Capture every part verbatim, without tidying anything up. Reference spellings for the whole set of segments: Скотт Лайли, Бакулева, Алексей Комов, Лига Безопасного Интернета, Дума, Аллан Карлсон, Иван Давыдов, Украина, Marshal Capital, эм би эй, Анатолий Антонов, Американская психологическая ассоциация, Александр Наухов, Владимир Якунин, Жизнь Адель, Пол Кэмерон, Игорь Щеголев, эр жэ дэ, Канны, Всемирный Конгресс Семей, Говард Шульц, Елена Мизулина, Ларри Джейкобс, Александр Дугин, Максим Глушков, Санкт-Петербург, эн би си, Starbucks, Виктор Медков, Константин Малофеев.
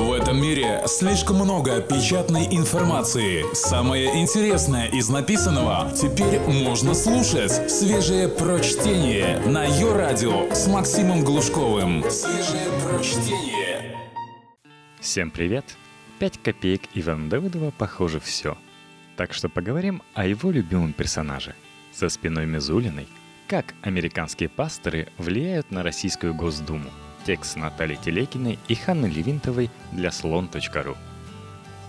В этом мире слишком много печатной информации. Самое интересное из написанного теперь можно слушать. Свежее прочтение на Йо-радио с Максимом Глушковым. Свежее прочтение. Всем привет. Пять копеек Ивана Давыдова, похоже, все. Так что поговорим о его любимом персонаже. За спиной Мизулиной. Как американские пасторы влияют на Российскую Госдуму. Текст Натальи Телегиной и Ханны Левинтовой для слон точка ру.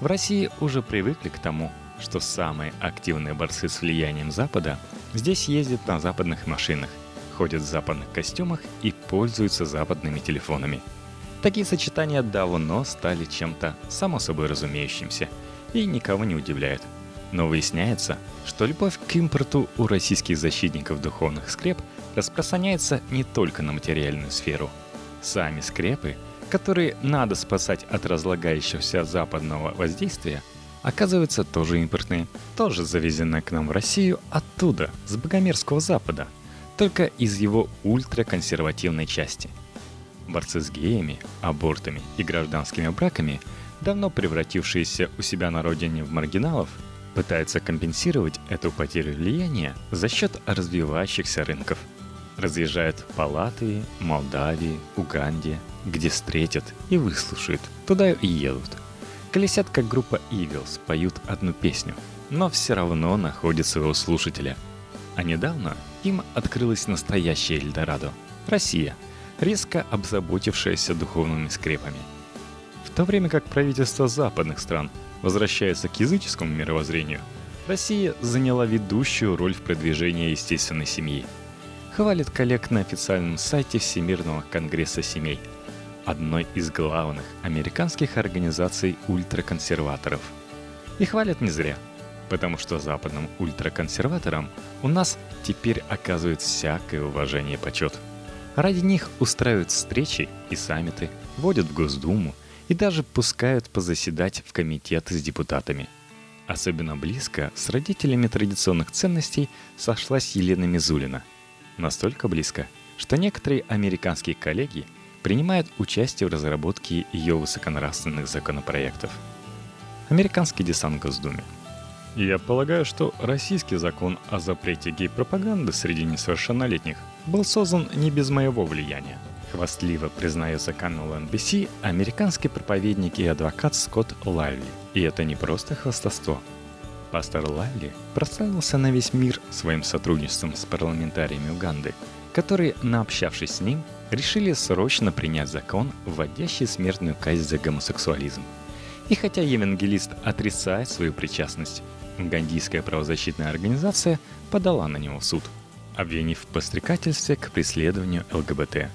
В России уже привыкли к тому, что самые активные борцы с влиянием Запада здесь ездят на западных машинах, ходят в западных костюмах и пользуются западными телефонами. Такие сочетания давно стали чем-то само собой разумеющимся и никого не удивляют. Но выясняется, что любовь к импорту у российских защитников духовных скреп распространяется не только на материальную сферу. Сами скрепы, которые надо спасать от разлагающегося западного воздействия, оказываются тоже импортные, тоже завезены к нам в Россию оттуда, с богомерзкого Запада, только из его ультраконсервативной части. Борцы с геями, абортами и гражданскими браками, давно превратившиеся у себя на родине в маргиналов, пытаются компенсировать эту потерю влияния за счет развивающихся рынков. Разъезжают по Латвии, Молдавии, Уганде, где встретят и выслушают, туда и едут. Колесят, как группа Иглз, поют одну песню, но все равно находят своего слушателя. А недавно им открылась настоящая Эльдорадо – Россия, резко обзаботившаяся духовными скрепами. В то время как правительства западных стран возвращаются к языческому мировоззрению, Россия заняла ведущую роль в продвижении естественной семьи. Хвалит коллег на официальном сайте Всемирного Конгресса Семей, одной из главных американских организаций ультраконсерваторов. И хвалят не зря, потому что западным ультраконсерваторам у нас теперь оказывают всякое уважение и почет. Ради них устраивают встречи и саммиты, водят в Госдуму и даже пускают позаседать в комитеты с депутатами. Особенно близко с родителями традиционных ценностей сошлась Елена Мизулина. Настолько близко, что некоторые американские коллеги принимают участие в разработке ее высоконравственных законопроектов. Американский десант в Госдуме. Я полагаю, что российский закон о запрете гей-пропаганды среди несовершеннолетних был создан не без моего влияния. Хвастливо признается каналу эн би си американский проповедник и адвокат Скотт Лайли. И это не просто хвастовство. Пастор Лайли прославился на весь мир своим сотрудничеством с парламентариями Уганды, которые, наобщавшись с ним, решили срочно принять закон, вводящий смертную казнь за гомосексуализм. И хотя евангелист отрицает свою причастность, угандийская правозащитная организация подала на него в суд, обвинив в подстрекательстве к преследованию ЛГБТ.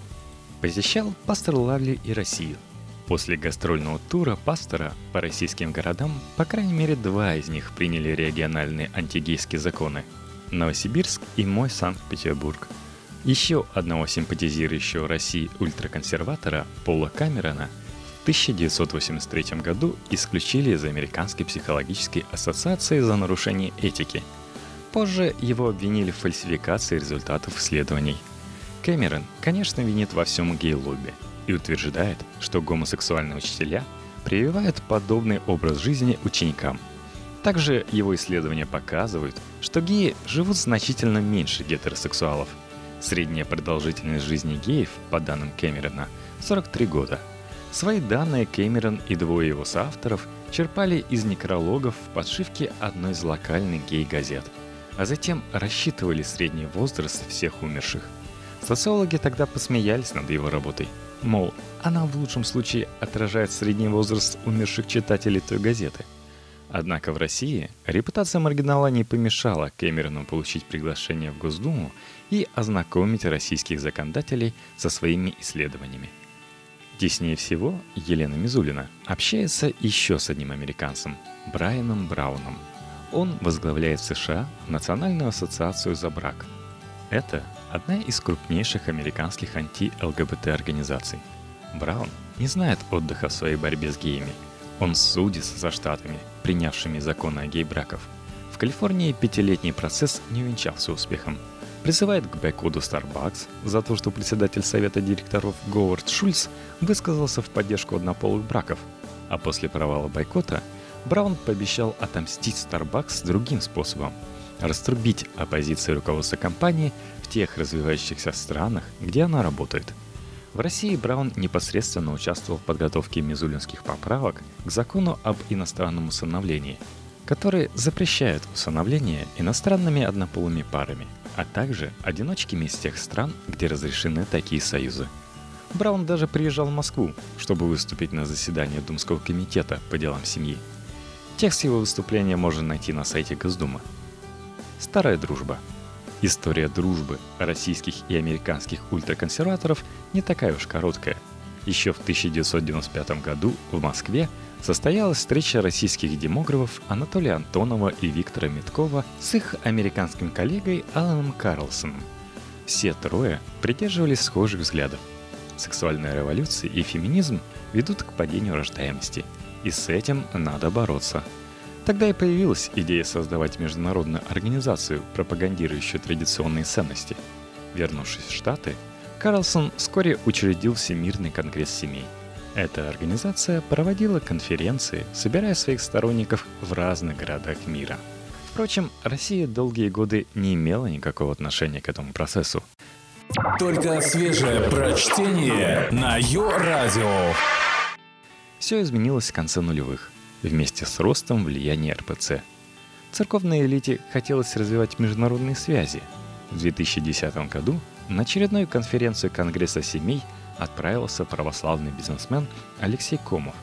Посещал пастор Лайли и Россию. После гастрольного тура пастора по российским городам, по крайней мере, два из них приняли региональные антигейские законы – Новосибирск и мой Санкт-Петербург. Еще одного симпатизирующего России ультраконсерватора Пола Кэмерона в тысяча девятьсот восемьдесят третьем году исключили из Американской психологической ассоциации за нарушение этики. Позже его обвинили в фальсификации результатов исследований. Кэмерон, конечно, винит во всем гей-лобби и утверждает, что гомосексуальные учителя прививают подобный образ жизни ученикам. Также его исследования показывают, что геи живут значительно меньше гетеросексуалов. Средняя продолжительность жизни геев, по данным Кэмерона, сорок три года. Свои данные Кэмерон и двое его соавторов черпали из некрологов в подшивке одной из локальных гей-газет, а затем рассчитывали средний возраст всех умерших. Социологи тогда посмеялись над его работой. Мол, она в лучшем случае отражает средний возраст умерших читателей той газеты. Однако в России репутация маргинала не помешала Кэмерону получить приглашение в Госдуму и ознакомить российских законодателей со своими исследованиями. Теснее всего Елена Мизулина общается еще с одним американцем – Брайаном Брауном. Он возглавляет в США Национальную ассоциацию за брак. Это – одна из крупнейших американских анти-ЛГБТ-организаций. Браун не знает отдыха в своей борьбе с геями. Он судится за штатами, принявшими законы о гей-браках. В Калифорнии пятилетний процесс не увенчался успехом. Призывает к бойкоту Starbucks за то, что председатель совета директоров Говард Шульц высказался в поддержку однополых браков, А после провала бойкота Браун пообещал отомстить Starbucks другим способом – раструбить о позиции руководства компании в тех развивающихся странах, где она работает. В России Браун непосредственно участвовал в подготовке мизулинских поправок к закону об иностранном усыновлении, которые запрещают усыновление иностранными однополыми парами, а также одиночками из тех стран, где разрешены такие союзы. Браун даже приезжал в Москву, чтобы выступить на заседании Думского комитета по делам семьи. Текст его выступления можно найти на сайте Госдумы. Старая дружба. История дружбы российских и американских ультраконсерваторов не такая уж короткая. Еще в тысяча девятьсот девяносто пятом году в Москве состоялась встреча российских демографов Анатолия Антонова и Виктора Медкова с их американским коллегой Алланом Карлсоном. Все трое придерживались схожих взглядов. Сексуальная революция и феминизм ведут к падению рождаемости, и с этим надо бороться. Тогда и появилась идея создавать международную организацию, пропагандирующую традиционные ценности. Вернувшись в Штаты, Карлсон вскоре учредил Всемирный Конгресс Семей. Эта организация проводила конференции, собирая своих сторонников в разных городах мира. Впрочем, Россия долгие годы не имела никакого отношения к этому процессу. Только свежее прочтение на Йо-радио. Все изменилось в конце нулевых, вместе с ростом влияния эр пэ цэ. Церковной элите хотелось развивать международные связи. В две тысячи десятом году на очередную конференцию Конгресса Семей отправился православный бизнесмен Алексей Комов.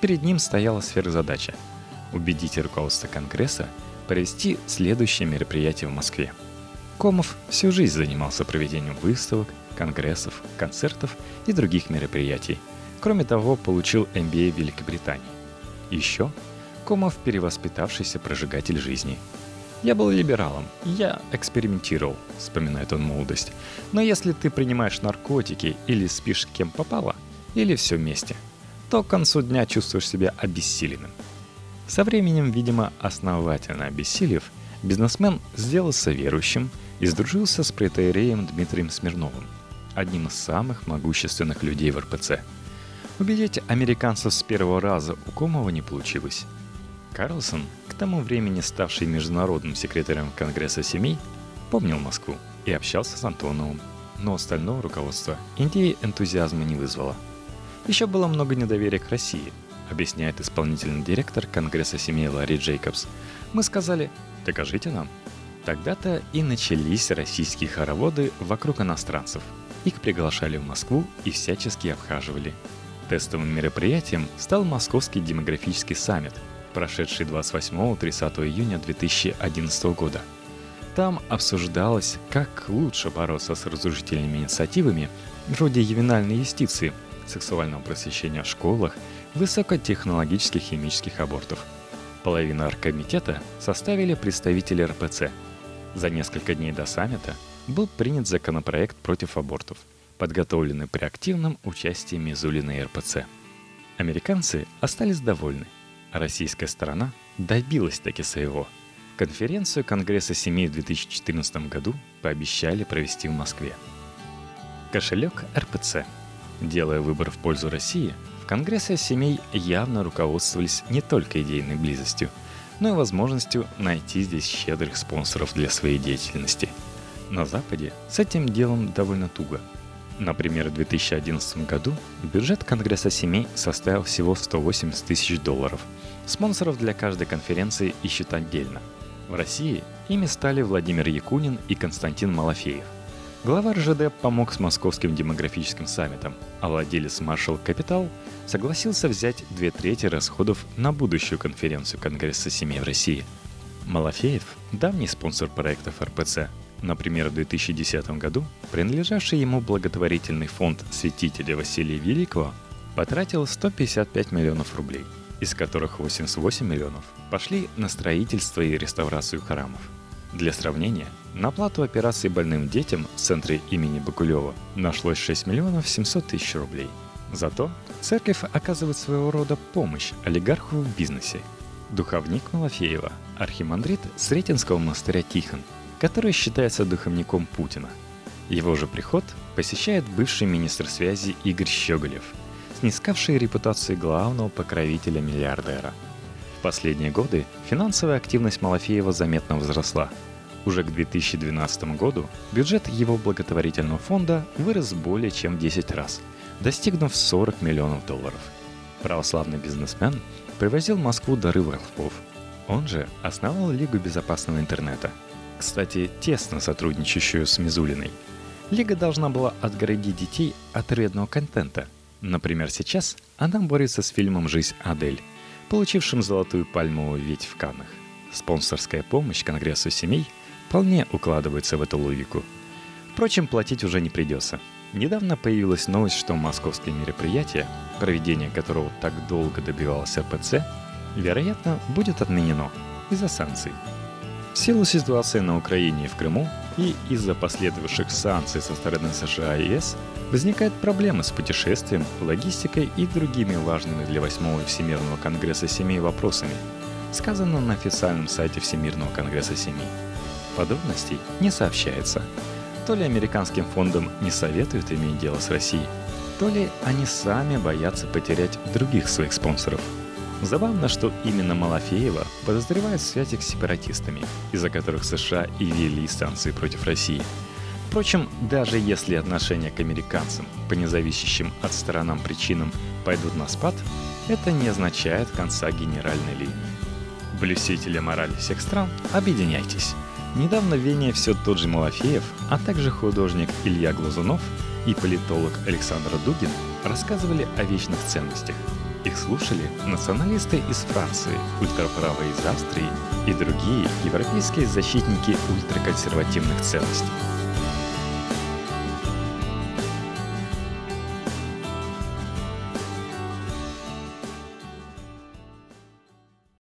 Перед ним стояла сверхзадача – убедить руководство Конгресса провести следующее мероприятие в Москве. Комов всю жизнь занимался проведением выставок, конгрессов, концертов и других мероприятий. Кроме того, получил эм би эй в Великобритании. Еще Комов – перевоспитавшийся прожигатель жизни. «Я был либералом, я экспериментировал», – вспоминает он молодость. «Но если ты принимаешь наркотики или спишь кем попало, или все вместе, то к концу дня чувствуешь себя обессиленным». Со временем, видимо, основательно обессилев, бизнесмен сделался верующим и сдружился с протоиереем Дмитрием Смирновым, одним из самых могущественных людей в эр пэ цэ. Убедить американцев с первого раза у Комова не получилось. Карлсон, к тому времени ставший международным секретарем Конгресса Семей, помнил Москву и общался с Антоновым, но остального руководства идеи энтузиазма не вызвало. Еще было много недоверия к России, объясняет исполнительный директор Конгресса Семей Ларри Джейкобс. «Мы сказали, докажите нам». Тогда-то и начались российские хороводы вокруг иностранцев. Их приглашали в Москву и всячески обхаживали. Тестовым мероприятием стал Московский демографический саммит, прошедший двадцать восьмого - тридцатого июня две тысячи одиннадцатого года. Там обсуждалось, как лучше бороться с разрушительными инициативами вроде ювенальной юстиции, сексуального просвещения в школах, высокотехнологических химических абортов. Половину оргкомитета составили представители эр пэ цэ. За несколько дней до саммита был принят законопроект против абортов, подготовлены при активном участии Мизулиной и эр пэ цэ. Американцы остались довольны, а российская сторона добилась таки своего. Конференцию Конгресса Семей в две тысячи четырнадцатом году пообещали провести в Москве. Кошелек эр пэ цэ. Делая выбор в пользу России, в Конгрессе Семей явно руководствовались не только идейной близостью, но и возможностью найти здесь щедрых спонсоров для своей деятельности. На Западе с этим делом довольно туго. Например, в две тысячи одиннадцатом году бюджет Конгресса Семей составил всего сто восемьдесят тысяч долларов. Спонсоров для каждой конференции ищут отдельно. В России ими стали Владимир Якунин и Константин Малофеев. Глава эр жэ дэ помог с московским демографическим саммитом, а владелец Marshal Capital согласился взять две трети расходов на будущую конференцию Конгресса Семей в России. Малофеев – давний спонсор проектов эр пэ цэ. Например, в две тысячи десятом году принадлежавший ему благотворительный фонд святителя Василия Великого потратил сто пятьдесят пять миллионов рублей, из которых восемьдесят восемь миллионов пошли на строительство и реставрацию храмов. Для сравнения, на оплату операций больным детям в центре имени Бакулева нашлось шесть миллионов семьсот тысяч рублей. Зато церковь оказывает своего рода помощь олигарху в бизнесе. Духовник Малофеева, архимандрит Сретенского монастыря Тихон, который считается духовником Путина. Его же приход посещает бывший министр связи Игорь Щеголев. снискавшие репутации главного покровителя миллиардера. В последние годы финансовая активность Малофеева заметно возросла. Уже к две тысячи двенадцатому году бюджет его благотворительного фонда вырос более чем в десять раз, достигнув сорок миллионов долларов. Православный бизнесмен привозил в Москву дары воровков. Он же основал Лигу безопасного интернета, кстати, тесно сотрудничающую с Мизулиной. Лига должна была отгородить детей от вредного контента. Например, сейчас она борется с фильмом «Жизнь Адель», получившим золотую пальмовую ветвь в Каннах. Спонсорская помощь Конгрессу семей вполне укладывается в эту логику. Впрочем, платить уже не придется. Недавно появилась новость, что московские мероприятия, проведение которого так долго добивалось эр пэ цэ, вероятно, будет отменено из-за санкций. В силу ситуации на Украине и в Крыму и из-за последовавших санкций со стороны США и ЕС возникают проблемы с путешествием, логистикой и другими важными для восьмого Всемирного Конгресса Семей вопросами, сказано на официальном сайте Всемирного Конгресса Семей. Подробностей не сообщается. То ли американским фондам не советуют иметь дело с Россией, то ли они сами боятся потерять других своих спонсоров. Забавно, что именно Малофеева подозревают в связи с сепаратистами, из-за которых США и ввели санкции против России. Впрочем, даже если отношения к американцам по независящим от сторонам причинам пойдут на спад, это не означает конца генеральной линии. Блюстители морали всех стран, объединяйтесь! Недавно в Вене все тот же Малофеев, а также художник Илья Глазунов и политолог Александр Дугин рассказывали о вечных ценностях. Их слушали националисты из Франции, ультраправые из Австрии и другие европейские защитники ультраконсервативных ценностей.